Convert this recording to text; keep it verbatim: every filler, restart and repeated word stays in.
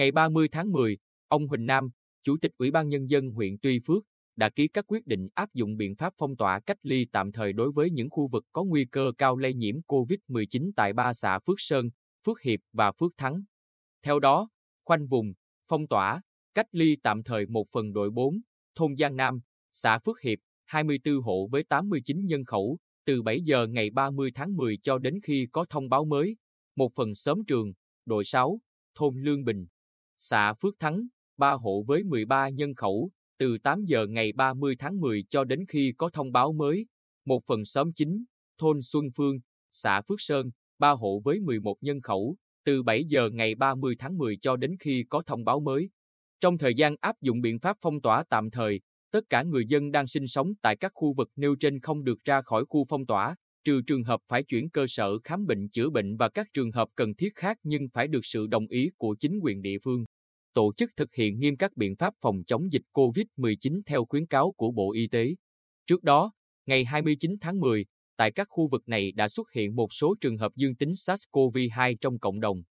Ngày ba mươi tháng mười, ông Huỳnh Nam, Chủ tịch Ủy ban Nhân dân huyện Tuy Phước, đã ký các quyết định áp dụng biện pháp phong tỏa cách ly tạm thời đối với những khu vực có nguy cơ cao lây nhiễm covid mười chín tại ba xã Phước Sơn, Phước Hiệp và Phước Thắng. Theo đó, khoanh vùng, phong tỏa, cách ly tạm thời một phần đội bốn, thôn Giang Nam, xã Phước Hiệp, hai mươi tư hộ với tám mươi chín nhân khẩu, từ bảy giờ ngày ba mươi tháng mười cho đến khi có thông báo mới, một phần xóm Trường, đội sáu, thôn Lương Bình, xã Phước Thắng, ba hộ với mười ba nhân khẩu, từ tám giờ ngày ba mươi tháng mười cho đến khi có thông báo mới, một phần xóm chín, thôn Xuân Phương, xã Phước Sơn, ba hộ với mười một nhân khẩu, từ bảy giờ ngày ba mươi tháng mười cho đến khi có thông báo mới. Trong thời gian áp dụng biện pháp phong tỏa tạm thời, tất cả người dân đang sinh sống tại các khu vực nêu trên không được ra khỏi khu phong tỏa, trừ trường hợp phải chuyển cơ sở khám bệnh chữa bệnh và các trường hợp cần thiết khác nhưng phải được sự đồng ý của chính quyền địa phương. Tổ chức thực hiện nghiêm các biện pháp phòng chống dịch covid mười chín theo khuyến cáo của Bộ Y tế. Trước đó, ngày hai mươi chín tháng mười, tại các khu vực này đã xuất hiện một số trường hợp dương tính SARS-xê o vê hai trong cộng đồng.